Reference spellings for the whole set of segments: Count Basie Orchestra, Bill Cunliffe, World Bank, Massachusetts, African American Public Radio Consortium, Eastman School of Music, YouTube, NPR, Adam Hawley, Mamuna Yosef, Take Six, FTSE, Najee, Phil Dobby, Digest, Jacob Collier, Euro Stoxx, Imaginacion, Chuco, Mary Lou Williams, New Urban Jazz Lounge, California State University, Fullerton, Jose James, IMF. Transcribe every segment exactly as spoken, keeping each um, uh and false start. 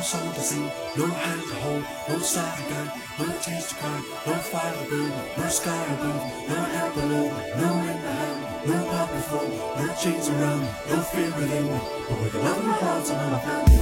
no soul to see, no hand to hold, no side to gun, no chance to climb, no fire to build, no sky above, no hand below, no in the hand, no pop before, no chains around, no fear within, but with love in my heart and in my family.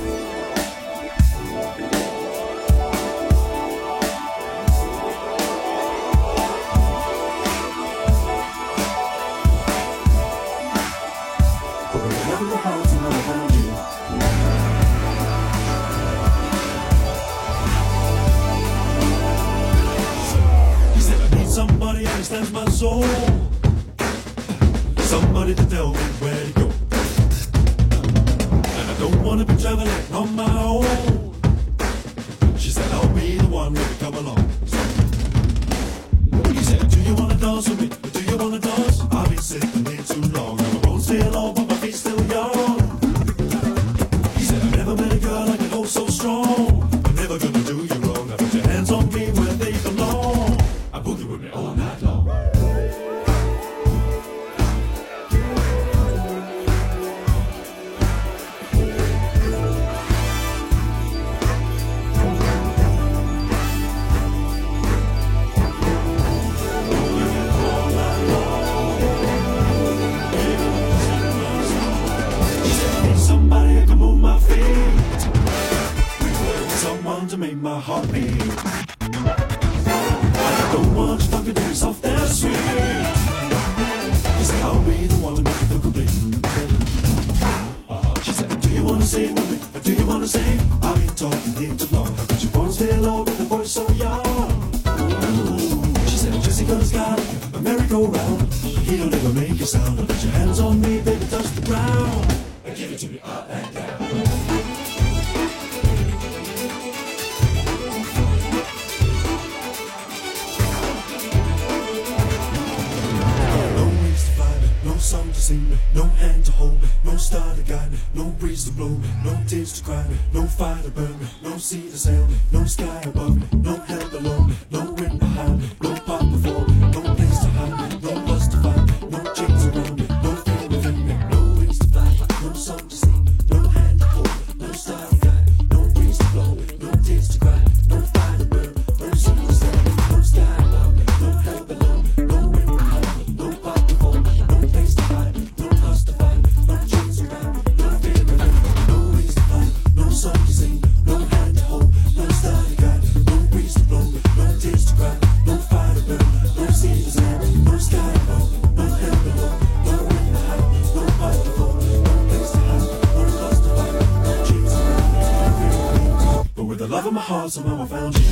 Understands my soul. Somebody to tell me where to go. And I don't wanna be traveling on my own. She said I'll be the one when we come along. He said, do you wanna dance with me? Do you wanna dance? I've been sitting here too long and my bones still old, but my feet still young. He said I've never met a girl like an oh so strong. I'm never gonna do you wrong. Now put your hands on me where they belong. I boogie with me all night long. To make my heart beat. I don't want to talk to dance off that sweet. He said, I'll be the one to make you feel complete. She said, do you want to sing with me? Do you want to sing? I've been talking here too long, but your bones still old and the voice so young. Ooh. She said, Jessica's got a merry-go-round. He don't ever make a sound. Put your hands on me, baby, touch the ground. And give it to me up and down. Song to sing me, no hand to hold me, no star to guide me, no breeze to blow me, no tears to cry me, no fire to burn me, no sea to sail me, no sky above me, no hell below me, no wind behind me, no path before me, no place to hide me, no lust to find me, no chains around me, no fear within me, no wings to fly me, no song to sing me, no hand to hold me, no star to guide me, no breeze to blow me, no tears to cry me, no fire to burn me, no sea to sail me, no sky above me, no hell below me, no wind behind me, no path before me, no place to hide me, no house to find me, no chains around me, no fear in me, no ways to find me, no song to sing, no hand to hold, no star to guide me, no breeze to blow me, no tears to cry, no fire to burn, no sea to sail me, no sky above me, no hell below me, no wind behind me, no path before me, no place to hide me, no house to find me, no chains around me, no fear in me. But with the love of my heart, somehow I found you.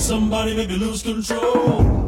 Somebody make me lose control.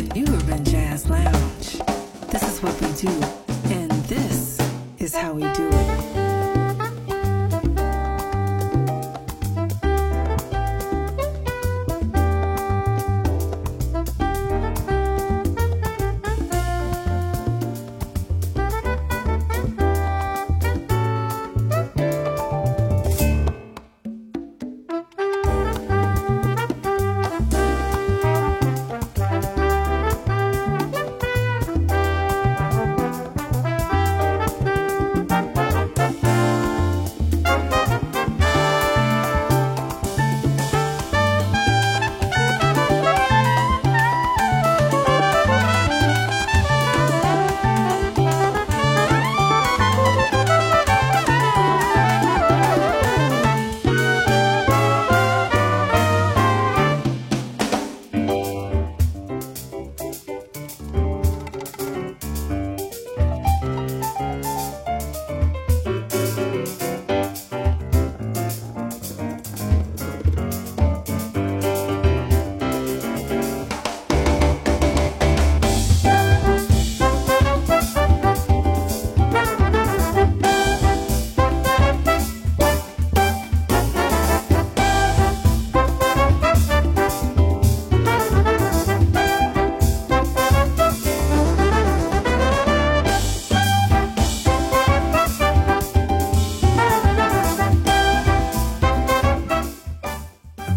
the New Urban Jazz Lounge. This is what we do, and this is how we do it.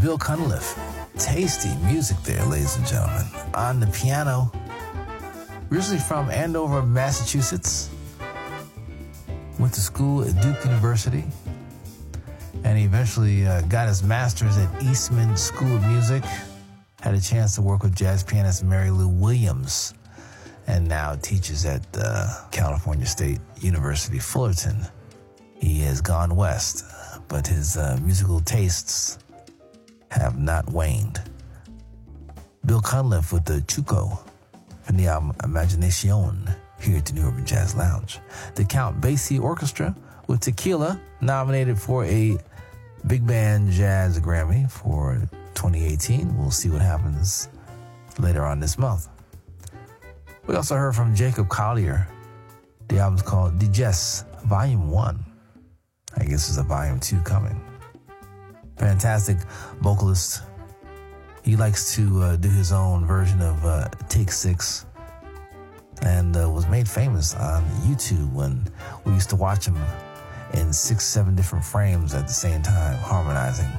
Bill Cunliffe. Tasty music there, ladies and gentlemen. On the piano. Originally from Andover, Massachusetts. Went to school at Duke University. And he eventually uh, got his master's at Eastman School of Music. Had a chance to work with jazz pianist Mary Lou Williams. And now teaches at uh, California State University, Fullerton. He has gone west, but his uh, musical tastes have not waned. Bill Cunliffe with the Chuco from the album Imaginacion here at the New Urban Jazz Lounge. The Count Basie Orchestra with Tequila, nominated for a Big Band Jazz Grammy for twenty eighteen. We'll see what happens later on this month. We also heard from Jacob Collier. The album's called Digest, Volume one. I guess there's a Volume two coming. Fantastic vocalist. He likes to uh, do his own version of uh, Take Six, and uh, was made famous on YouTube when we used to watch him in six, seven different frames at the same time, harmonizing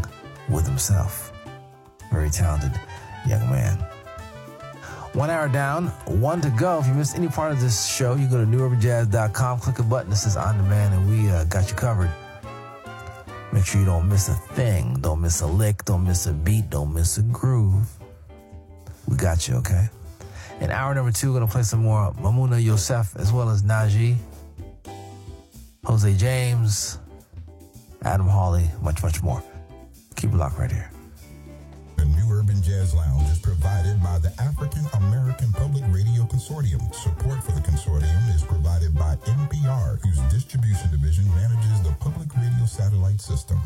with himself. Very talented young man. One hour down, one to go. If you missed any part of this show, you go to new urban jazz dot com, click a button that says On Demand, and we uh, got you covered. Make sure you don't miss a thing. Don't miss a lick. Don't miss a beat. Don't miss a groove. We got you, okay? In hour number two, we're going to play some more Mamuna Yosef, as well as Najee, Jose James, Adam Hawley, much, much more. Keep it locked right here. The New Urban Jazz Lounge is provided by the African American Public Radio Consortium. Support for the consortium is provided by N P R, whose distribution division manages the public radio satellite system.